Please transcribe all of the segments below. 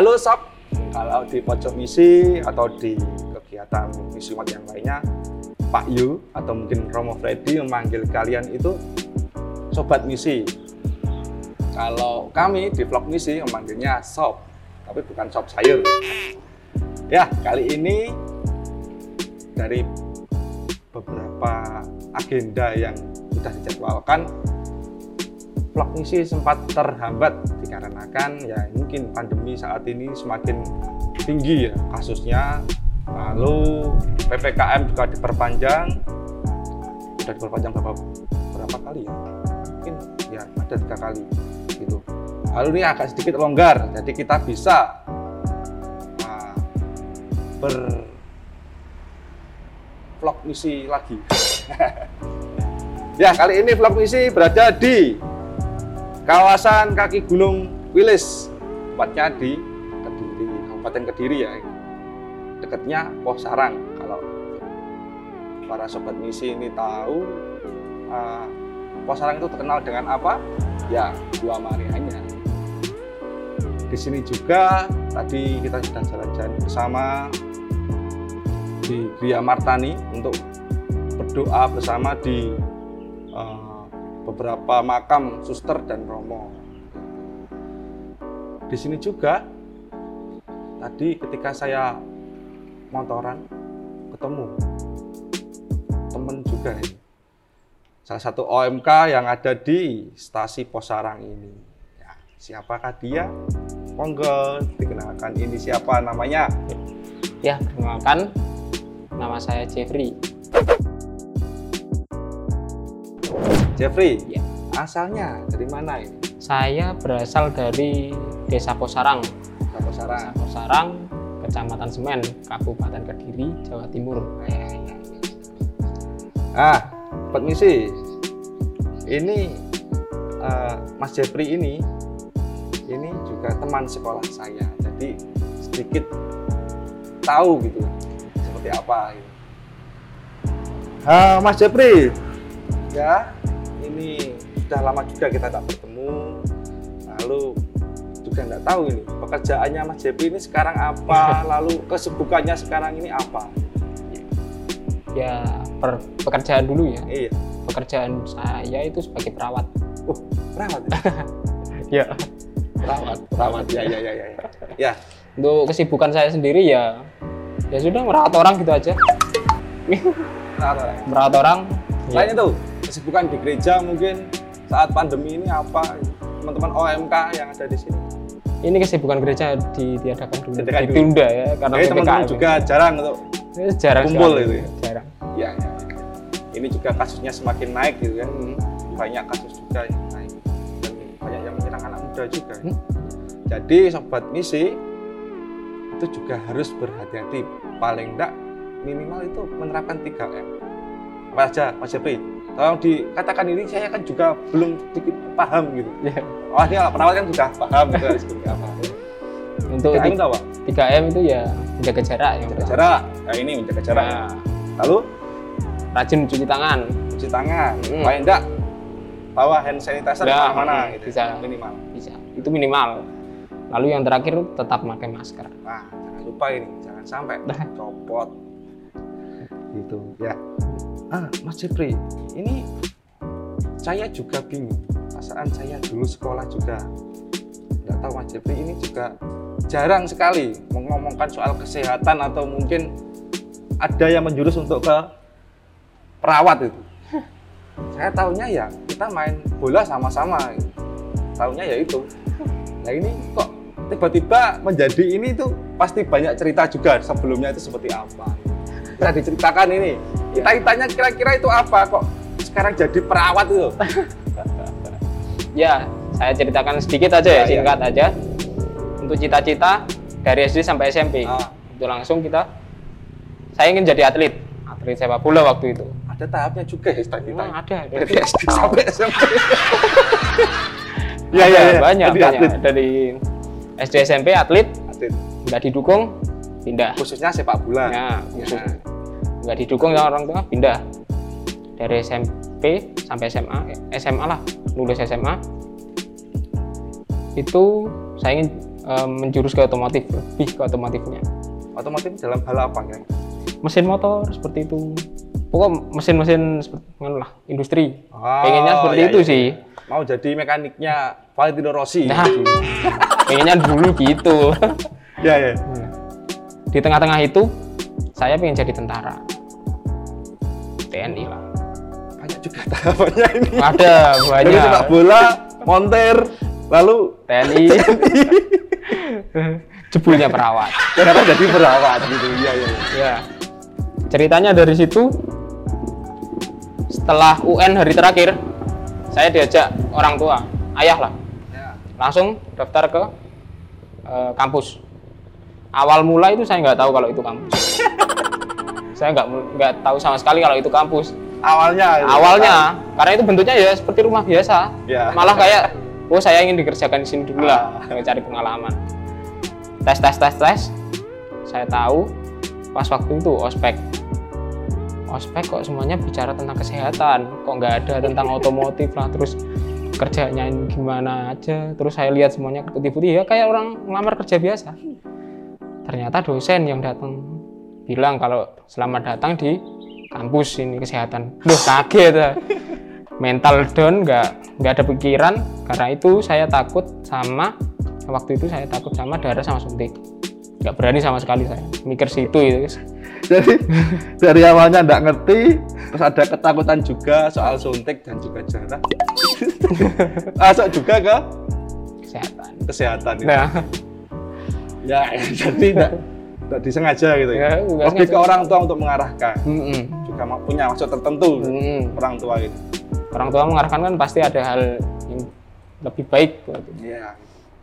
Halo sob, kalau di pojok misi atau di kegiatan misiwan yang lainnya, Pak Yu atau mungkin Romo Freddy memanggil kalian itu sobat misi. Kalau kami di vlog misi memanggilnya sob, tapi bukan sob sayur. Ya, kali ini dari beberapa agenda yang sudah dijadwalkan, vlog misi sempat terhambat dikarenakan ya mungkin pandemi saat ini semakin tinggi ya kasusnya. Lalu PPKM juga diperpanjang, sudah diperpanjang berapa kali ya? Mungkin ya ada 3 kali gitu. Lalu ini agak sedikit longgar, jadi kita bisa vlog misi lagi. Ya, kali ini vlog misi berada di kawasan kaki Gunung Wilis, tempatnya di Kediri, Kabupaten Kediri ya. Dekatnya Poh Sarang, kalau para sobat misi ini tahu. Poh Sarang itu terkenal dengan apa? Ya, Gua Marianya. Di sini juga tadi kita sedang jalan-jalan bersama di Griya Martani untuk berdoa bersama di beberapa makam suster dan romo. Di sini juga tadi ketika saya motoran ketemu temen juga ini, salah satu OMK yang ada di stasi Poh Sarang ini ya, siapakah dia? Monggo dikenalkan, ini siapa namanya? Ya, perkenalkan nama saya Jefri. Jefri, ya. Asalnya dari mana ini? Saya berasal dari Desa Poh Sarang, Desa Poh Sarang, Kecamatan Semen, Kabupaten Kediri, Jawa Timur. Ah, permisi. Ini Mas Jefri ini juga teman sekolah saya. Jadi sedikit tahu gitu seperti apa. Gitu. Mas Jefri, ya. Ini sudah lama juga kita tak bertemu, lalu juga nggak tahu ini pekerjaannya Mas Jefri ini sekarang apa, lalu kesibukannya sekarang ini apa? Ya, pekerjaan dulu ya. Iya. Pekerjaan saya itu sebagai perawat. Perawat? Ya. Perawat. Ya. Untuk kesibukan saya sendiri ya sudah merawat orang gitu aja. Merawat orang. Selain itu, kesibukan di gereja mungkin saat pandemi ini apa, teman-teman OMK yang ada di sini? Ini kesibukan gereja diadakan dulu, ditunda ya karena PPKM. Teman-teman juga jarang untuk kumpul gitu ya? Jarang. Ya. Ini juga kasusnya semakin naik gitu kan, banyak kasus juga yang naik dan banyak yang menyerang anak muda juga. Jadi sobat misi itu juga harus berhati-hati, paling tidak minimal itu menerapkan 3M. Apa aja Mas Jefri? Tolong dikatakan ini, saya kan juga belum sedikit paham gitu. Yeah. Oh, ini perawat kan sudah paham gitu. Seperti apa. Untuk 3M itu apa? 3M itu ya menjaga jarak. Menjaga jarak. Ya ini menjaga jarak. Ya. Lalu rajin mencuci tangan. Cuci tangan. Paling enggak bawa hand sanitizer nah, mana gitu. Bisa minimal. Bisa. Itu minimal. Lalu yang terakhir tetap pakai masker. Nah, jangan lupa ini, jangan sampai copot. Gitu ya. Mas Jefri, ini saya juga bingung. Perasaan saya dulu sekolah juga nggak tahu Mas Jefri ini juga jarang sekali mengomongkan soal kesehatan atau mungkin ada yang menjurus untuk ke perawat itu. Saya tahunya ya kita main bola sama-sama. Tahunya ya itu. Nah ini kok tiba-tiba menjadi ini tuh pasti banyak cerita juga sebelumnya itu seperti apa. Kita diceritakan ini. Kita tanya kira-kira itu apa kok sekarang jadi perawat itu? Ya, saya ceritakan sedikit aja ya, singkat aja. Untuk cita-cita dari SD sampai SMP. Itu langsung saya ingin jadi atlet sepak bola waktu itu. Ada tahapnya juga ya cita-cita. Ada. Dari SD sampai SMP. Iya, banyak. Dari SD SMP atlet. Nggak didukung, pindah. Khususnya sepak bola. Nah, nggak didukung sama orang tua, pindah. Dari SMP sampai SMA lah, lulus SMA itu saya ingin menjurus ke otomotif, lebih ke otomotifnya. Otomotif dalam hal apa kira-kira? Mesin motor seperti itu. Pokok mesin-mesin lah, industri. Oh, pengennya seperti itu sih. Mau jadi mekaniknya Valentino Rossi. Nah, pengennya dulu gitu. Ya ya. Di tengah-tengah itu saya pengen jadi tentara. TNI lah. Banyak juga tahapannya ini. Ada banyak. Jadi sepak bola, montir, lalu TNI. Jebulnya perawat. Karena jadi perawat gitu. Iya ya. Ya. Ceritanya dari situ, setelah UN hari terakhir, saya diajak orang tua, ayah lah, langsung daftar ke kampus. Awal mula itu saya nggak tahu kalau itu kampus. Saya nggak tahu sama sekali kalau itu kampus. Awalnya, karena itu bentuknya ya seperti rumah biasa. Ya. Malah kayak, oh saya ingin dikerjakan di sini dulu lah, cari pengalaman. Tes, saya tahu. Pas waktu itu ospek kok semuanya bicara tentang kesehatan, kok nggak ada tentang otomotif lah, terus kerjanya gimana aja, terus saya lihat semuanya putih-putih ya kayak orang ngelamar kerja biasa. Ternyata dosen yang datang bilang kalau selamat datang di kampus ini kesehatan. Loh, kaget ya. Mental down, nggak ada pikiran. Karena itu waktu itu saya takut sama darah sama suntik. Nggak berani sama sekali saya mikir situ itu. Jadi dari awalnya nggak ngerti, terus ada ketakutan juga soal suntik dan juga darah. Masuk juga ke kesehatan gitu. Nah. Ya jadi nggak disengaja gitu ya, lebih ke orang tua untuk mengarahkan. Juga punya maksud tertentu. Orang tua itu, orang tua mengarahkan kan pasti ada hal yang lebih baik gitu.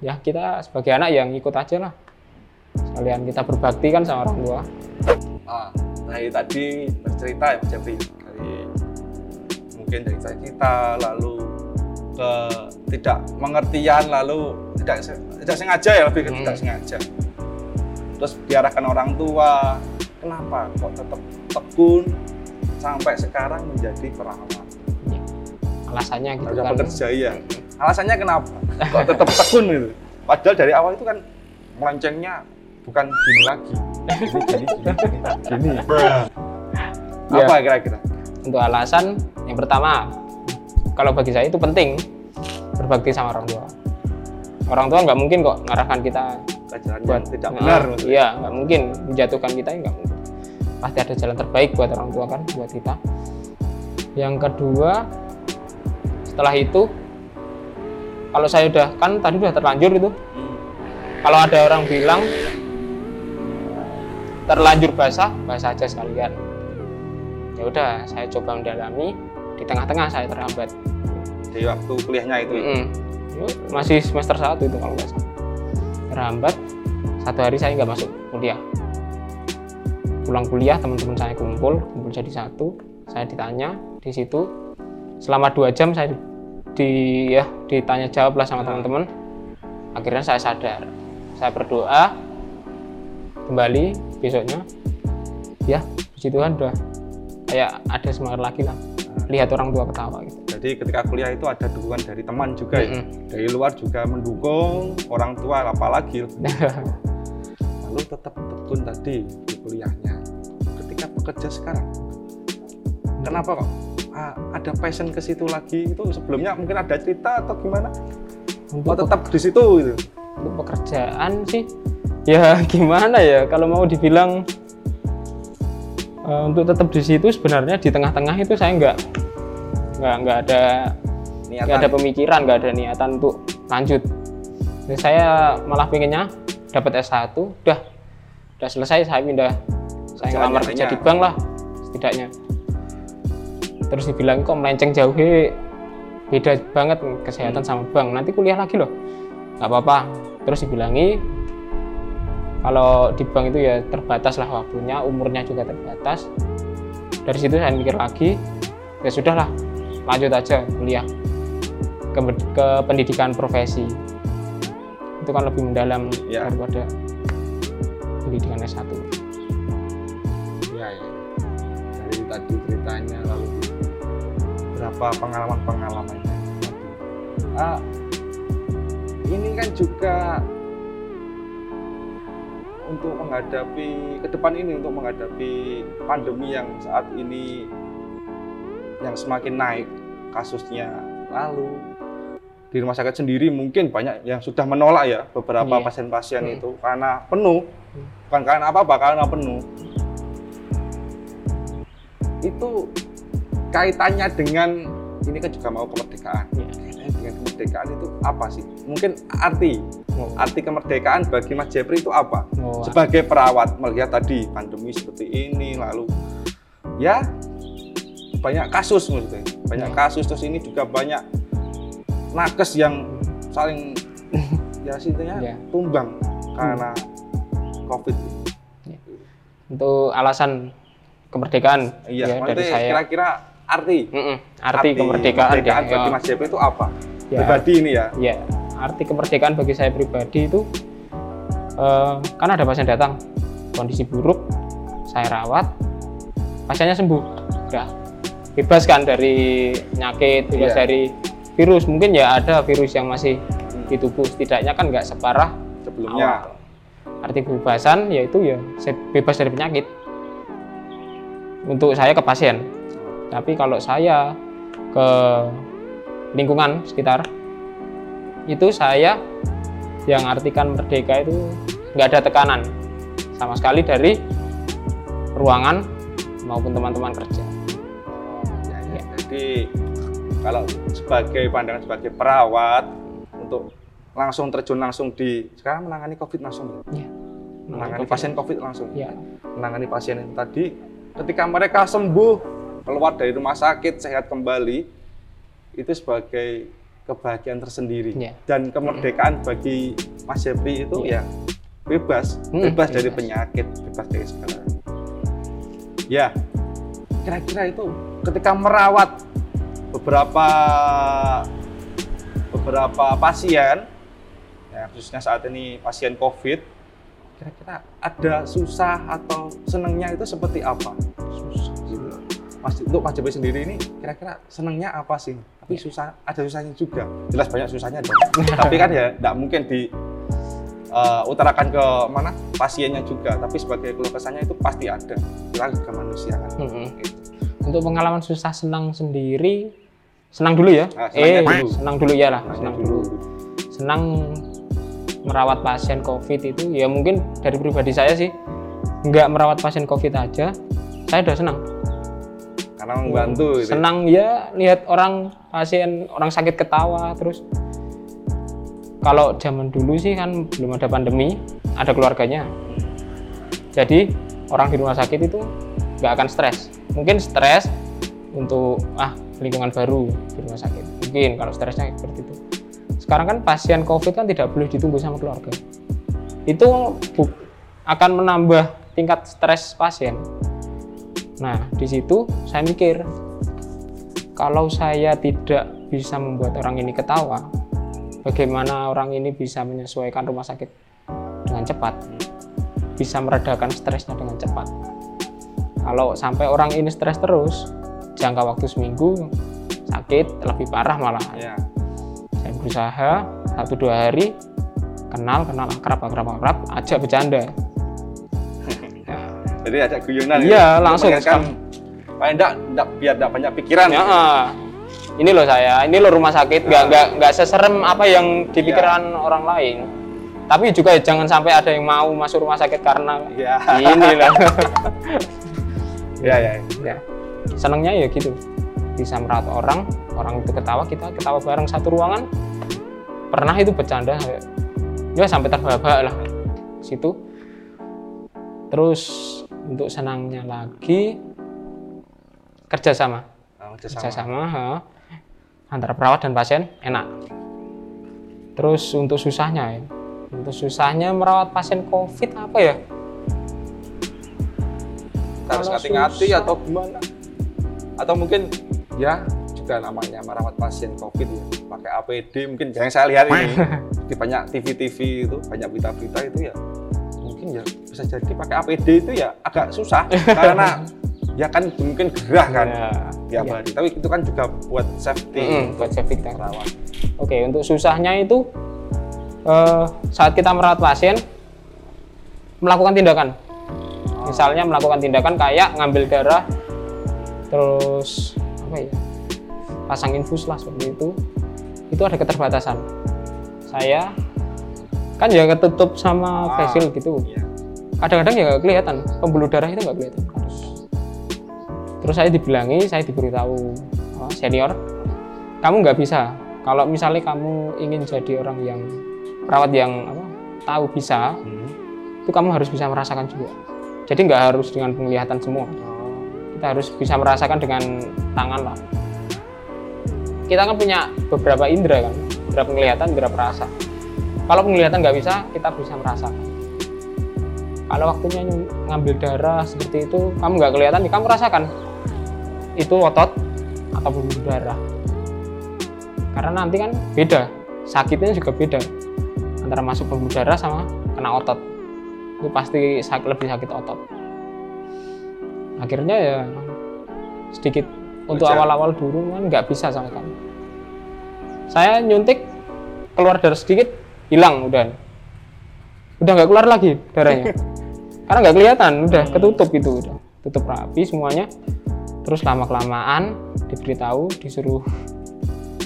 Ya kita sebagai anak yang ikut aja lah, sekalian kita berbakti kan sama orang tua. Dari tadi bercerita ya Mas Jefri, dari cerita lalu ke tidak mengertian, lalu tidak sengaja ya, lebih ke tidak sengaja, terus diarahkan orang tua. Kenapa kok tetap tekun sampai sekarang menjadi perawat? Alasannya gitu kan, bekerja ya. Alasannya kenapa kok tetap tekun gitu, padahal dari awal itu kan melencengnya bukan gini lagi, gini. Apa kira-kira? Untuk alasan yang pertama, kalau bagi saya itu penting berbakti sama orang tua. Orang tua nggak mungkin kok ngarahkan kita buat tidak benar. Iya, nggak mungkin menjatuhkan kita, nggak mungkin. Pasti ada jalan terbaik buat orang tua kan, buat kita. Yang kedua, setelah itu, kalau saya udah kan tadi udah terlanjur gitu. Kalau ada orang bilang terlanjur basah aja sekalian. Ya udah, saya coba mendalami. Di tengah-tengah saya terhambat. Di waktu kuliahnya itu. Masih semester 1 itu kalau nggak salah. Terhambat. Satu hari saya nggak masuk kuliah. Pulang kuliah teman-teman saya kumpul jadi satu. Saya ditanya di situ selama 2 jam saya ditanya jawablah sama teman-teman. Akhirnya saya sadar. Saya berdoa kembali besoknya, ya puji Tuhan udah kayak ada semangat lagi lah, lihat orang tua ketawa gitu. Jadi ketika kuliah itu ada dukungan dari teman juga ya, dari luar juga mendukung, orang tua apalagi. Lalu tetap tekun tadi di kuliahnya. Ketika bekerja sekarang, kenapa kok ada passion ke situ lagi? Itu sebelumnya mungkin ada cerita atau gimana? Untuk tetap di situ gitu. Untuk pekerjaan sih ya gimana ya, kalau mau dibilang untuk tetap di situ, sebenarnya di tengah-tengah itu saya nggak ada niatan. Nggak ada pemikiran, nggak ada niatan untuk lanjut. Jadi saya malah pengennya dapat S1, udah selesai saya pindah, saya ngelamar kerja di bank lah setidaknya. Terus dibilang kok melenceng jauh, beda banget kesehatan sama bank, nanti kuliah lagi loh, nggak apa-apa. Terus dibilangi kalau di bank itu ya terbatas lah waktunya, umurnya juga terbatas. Dari situ saya mikir lagi, ya sudahlah, lanjut aja kuliah ke pendidikan profesi. Itu kan lebih mendalam daripada pendidikan S1. Ya. Dari tadi ceritanya lalu berapa pengalamannya. Ini kan juga untuk menghadapi ke depan ini, untuk menghadapi pandemi yang saat ini yang semakin naik kasusnya. Lalu di rumah sakit sendiri mungkin banyak yang sudah menolak ya beberapa pasien-pasien itu karena penuh, bukan karena apa-apa, karena penuh. Itu kaitannya dengan ini kan juga mau kemerdekaan. Kaitannya dengan kemerdekaan itu apa sih? Mungkin arti kemerdekaan bagi Mas Jefri itu apa? Sebagai perawat melihat tadi pandemi seperti ini, lalu ya banyak kasus maksudnya, banyak kasus, terus ini juga banyak nakes yang saling ya tumbang karena COVID. Untuk alasan kemerdekaan dari saya. Kira-kira arti kemerdekaan bagi Mas Jefri itu apa? Pribadi ini ya. Iya, arti kemerdekaan bagi saya pribadi itu kan ada pasien datang kondisi buruk, saya rawat, pasiennya sembuh, udah bebas kan dari penyakit, bebas dari virus. Mungkin ya ada virus yang masih di tubuh, setidaknya kan nggak separah sebelumnya. Awal. Arti kebebasan yaitu ya saya bebas dari penyakit. Untuk saya ke pasien, tapi kalau saya ke lingkungan sekitar itu saya yang artikan merdeka itu nggak ada tekanan sama sekali dari ruangan maupun teman-teman kerja. Jadi kalau sebagai pandangan sebagai perawat untuk langsung terjun di sekarang menangani COVID langsung menangani pasien COVID langsung menangani pasien yang tadi ketika mereka sembuh keluar dari rumah sakit sehat kembali itu sebagai kebahagiaan tersendiri dan kemerdekaan bagi Mas Jefri itu bebas dari penyakit, bebas dari segala kira-kira itu ketika merawat beberapa pasien, khususnya saat ini pasien COVID, kira-kira ada susah atau senengnya itu seperti apa? Untuk Mas Jefri sendiri ini kira-kira senengnya apa sih? Tapi susah, ada susahnya juga. Jelas banyak susahnya dong. Tapi kan ya nggak mungkin di utarakan ke mana pasiennya juga. Tapi sebagai keluh kesahnya itu pasti ada. Kita juga manusia kan. Untuk pengalaman susah senang sendiri, senang dulu ya. Senang merawat pasien COVID itu ya mungkin dari pribadi saya sih nggak merawat pasien COVID aja, saya udah senang. Karena membantu. Senang ya lihat orang pasien orang sakit ketawa terus. Kalau zaman dulu sih kan belum ada pandemi, ada keluarganya. Jadi orang di rumah sakit itu nggak akan stres. Mungkin stres untuk lingkungan baru di rumah sakit. Mungkin kalau stresnya seperti itu. Sekarang kan pasien COVID kan tidak boleh ditunggu sama keluarga. Itu akan menambah tingkat stres pasien. Nah, di situ saya mikir kalau saya tidak bisa membuat orang ini ketawa, bagaimana orang ini bisa menyesuaikan rumah sakit dengan cepat, bisa meredakan stresnya dengan cepat. Kalau sampai orang ini stres terus, jangka waktu seminggu sakit lebih parah malah. Saya berusaha 1-2 hari kenal akrab ajak bercanda. Jadi ada guyonan. Langsung. Paling enggak biar enggak banyak pikiran. Ini loh saya, ini loh rumah sakit, enggak seserem apa yang dipikiran orang lain. Tapi juga jangan sampai ada yang mau masuk rumah sakit karena ini loh. Senangnya ya gitu bisa merawat orang itu ketawa, kita ketawa bareng satu ruangan, pernah itu bercanda sampai terbahak-bahak lah situ. Terus untuk senangnya lagi kerjasama antara perawat dan pasien enak. Terus untuk susahnya merawat pasien COVID apa ya? Harus hati-hati atau gimana? Atau mungkin juga namanya merawat pasien COVID ya pakai APD mungkin yang saya lihat ini di banyak TV itu, banyak berita-berita itu mungkin bisa jadi pakai APD itu agak susah karena kan mungkin gerah kan tiap hari. Tapi itu kan juga buat safety, buat safety kita merawat. Oke, untuk susahnya itu saat kita merawat pasien melakukan tindakan. Misalnya melakukan tindakan kayak ngambil darah, terus apa ya, pasang infus lah seperti itu. Itu ada keterbatasan. Saya kan ya ketutup sama facial gitu. Kadang-kadang ya nggak kelihatan, pembuluh darah itu nggak kelihatan. Terus saya dibilangi, saya diberitahu, oh, senior, kamu nggak bisa. Kalau misalnya kamu ingin jadi orang yang perawat yang apa, tahu bisa, itu kamu harus bisa merasakan juga. Jadi nggak harus dengan penglihatan semua. Kita harus bisa merasakan dengan tangan lah. Kita kan punya beberapa indera kan, indera penglihatan, indera perasa. Kalau penglihatan nggak bisa, kita bisa merasakan. Kalau waktunya ngambil darah seperti itu, kamu nggak kelihatan, kamu rasakan itu otot atau pembuluh darah. Karena nanti kan beda, sakitnya juga beda antara masuk pembuluh darah sama kena otot. Itu pasti lebih sakit otot. Akhirnya ya sedikit untuk awal-awal dulu kan nggak bisa sama sekali. Saya nyuntik, keluar darah sedikit, hilang udah nggak keluar lagi darahnya. Karena nggak kelihatan, udah ketutup itu, udah tutup rapi semuanya. Terus lama-kelamaan diberitahu, disuruh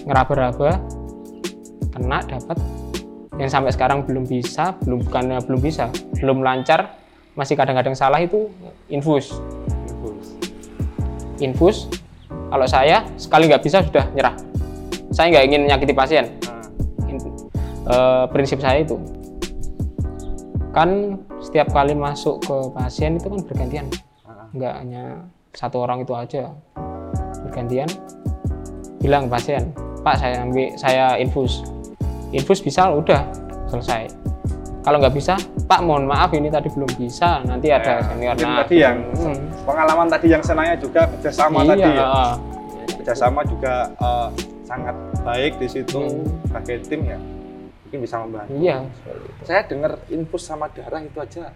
ngeraba-raba, kena, dapat. Yang sampai sekarang belum bisa, belum lancar, masih kadang-kadang salah itu infus. Kalau saya sekali nggak bisa sudah nyerah. Saya nggak ingin menyakiti pasien. Prinsip saya itu. Kan setiap kali masuk ke pasien itu kan bergantian, nggak hanya satu orang itu aja, bergantian. Bilang pasien, Pak saya infus bisa, udah selesai. Kalau nggak bisa, Pak mohon maaf ini tadi belum bisa, nanti ada senior. Tadi yang pengalaman tadi yang senangnya juga kerjasama tadi ya, kerjasama juga sangat baik di situ sebagai tim ya. Mungkin bisa membantu. Iya. Saya dengar infus sama darah itu aja.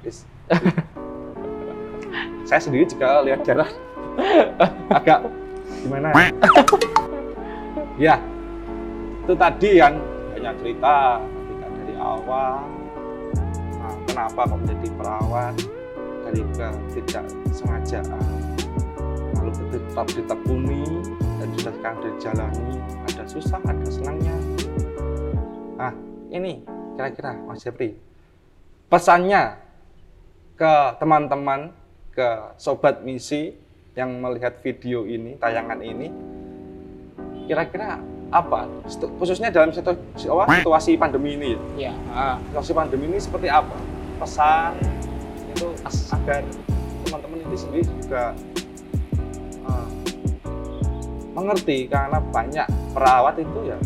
Saya sendiri juga lihat darah agak gimana? Ya, itu tadi kan banyak cerita ketika dari awal. Nah, kenapa kok menjadi perawat dari tidak sengajaan, lalu tetap ditekuni dan sudah sekarang dijalani, ada susah, ada senangnya. Nah, ini kira-kira Mas Jefri pesannya ke teman-teman, ke sobat misi yang melihat video ini, tayangan ini, kira-kira apa? Khususnya dalam situasi pandemi ini ya? Situasi pandemi ini seperti apa? Pesan itu agar teman-teman itu sendiri juga mengerti, karena banyak perawat itu ya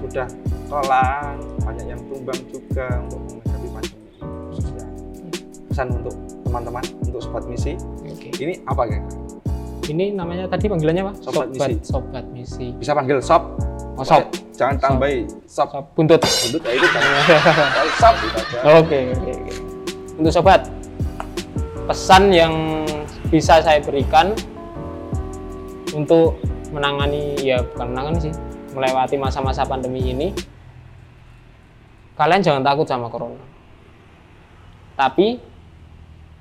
sudah kelan, banyak yang tumbang juga untuk menghadapi pandemi ini khususnya. Pesan untuk teman-teman, untuk sobat misi. Ini apa ya? Ini namanya tadi panggilannya apa? Sobat misi. Bisa panggil sob. Oh, sob. Jangan tambahi sob. Buntut ya itu jangan. Sob gitu aja. Oke. Untuk sobat, pesan yang bisa saya berikan untuk menangani, ya bukan menangani sih, melewati masa-masa pandemi ini, kalian jangan takut sama corona, tapi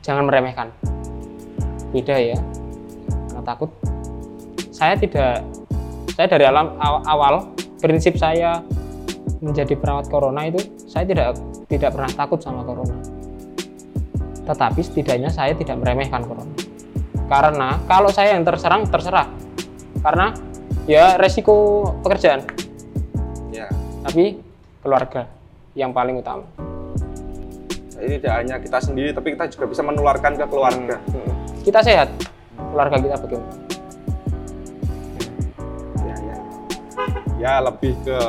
jangan meremehkan. Beda ya, karena takut. Saya dari awal prinsip saya menjadi perawat corona itu, saya tidak pernah takut sama corona. Tetapi setidaknya saya tidak meremehkan corona. Karena kalau saya yang terserah. Karena ya resiko pekerjaan, tapi keluarga yang paling utama. Jadi tidak hanya kita sendiri, tapi kita juga bisa menularkan ke keluarga. Kita sehat, keluarga kita bagaimana? Ya lebih ke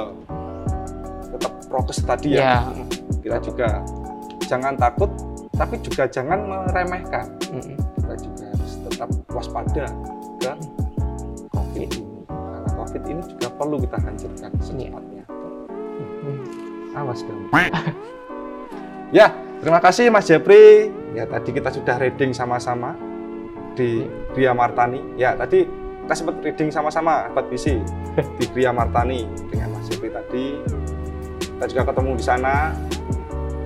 tetap prokes tadi ya. Kita juga jangan takut, tapi juga jangan meremehkan. Kita juga harus tetap waspada ke COVID. COVID ini juga perlu kita hancurkan secepatnya. Awas kamu. Ya, terima kasih Mas Jefri. Ya, tadi kita sudah reading sama-sama di Griya Martani. Ya, tadi kita sempat reading sama-sama buat misi di Griya Martani dengan Mas Jefri tadi. Kita juga ketemu di sana.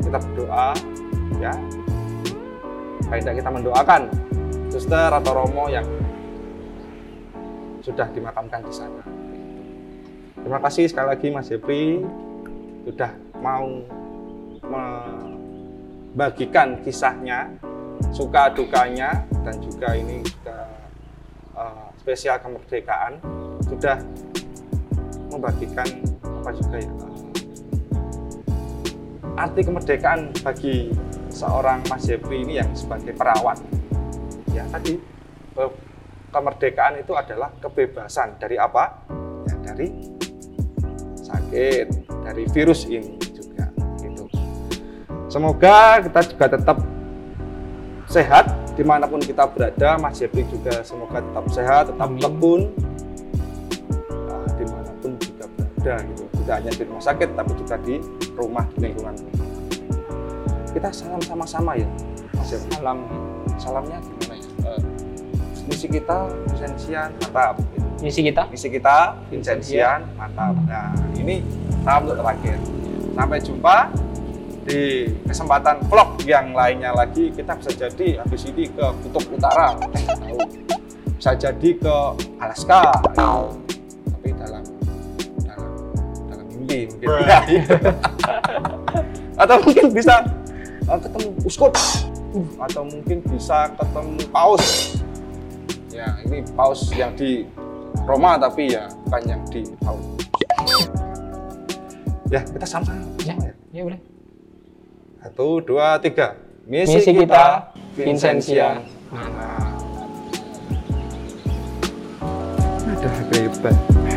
Kita berdoa ya. Paling tidak kita mendoakan suster atau romo yang sudah dimakamkan di sana. Terima kasih sekali lagi Mas Jefri sudah mau membagikan kisahnya, suka dukanya, dan juga ini juga spesial kemerdekaan, sudah membagikan apa juga ya, arti kemerdekaan bagi seorang Mas Jefri ini yang sebagai perawat. Ya tadi kemerdekaan itu adalah kebebasan dari apa? Ya, dari sakit, dari virus ini juga. Gitu. Semoga kita juga tetap sehat dimanapun kita berada. Mas Jefri juga semoga tetap sehat, tetap tekun dimanapun juga berada. Gitu. Tidak hanya di rumah sakit, tapi juga di rumah, di lingkungan rumah. Kita salam sama-sama ya. Salamnya gimana ya? Misi kita Vincentian, mantap. Misi kita Vincentian, mantap. Nah, ini tahap terakhir. Sampai jumpa di kesempatan vlog yang lainnya lagi. Kita bisa jadi habis ini ke Kutub Utara, bisa jadi ke Alaska, tapi dalam mimpi mungkin. Atau mungkin bisa ketemu uskup, atau mungkin bisa ketemu paus. Ya, ini paus yang di Roma, tapi ya bukan yang di paus. Ya, kita sama-sama. Ya, boleh. 1, 2, 3. Misi kita Vincentian. Nah, ada hebat.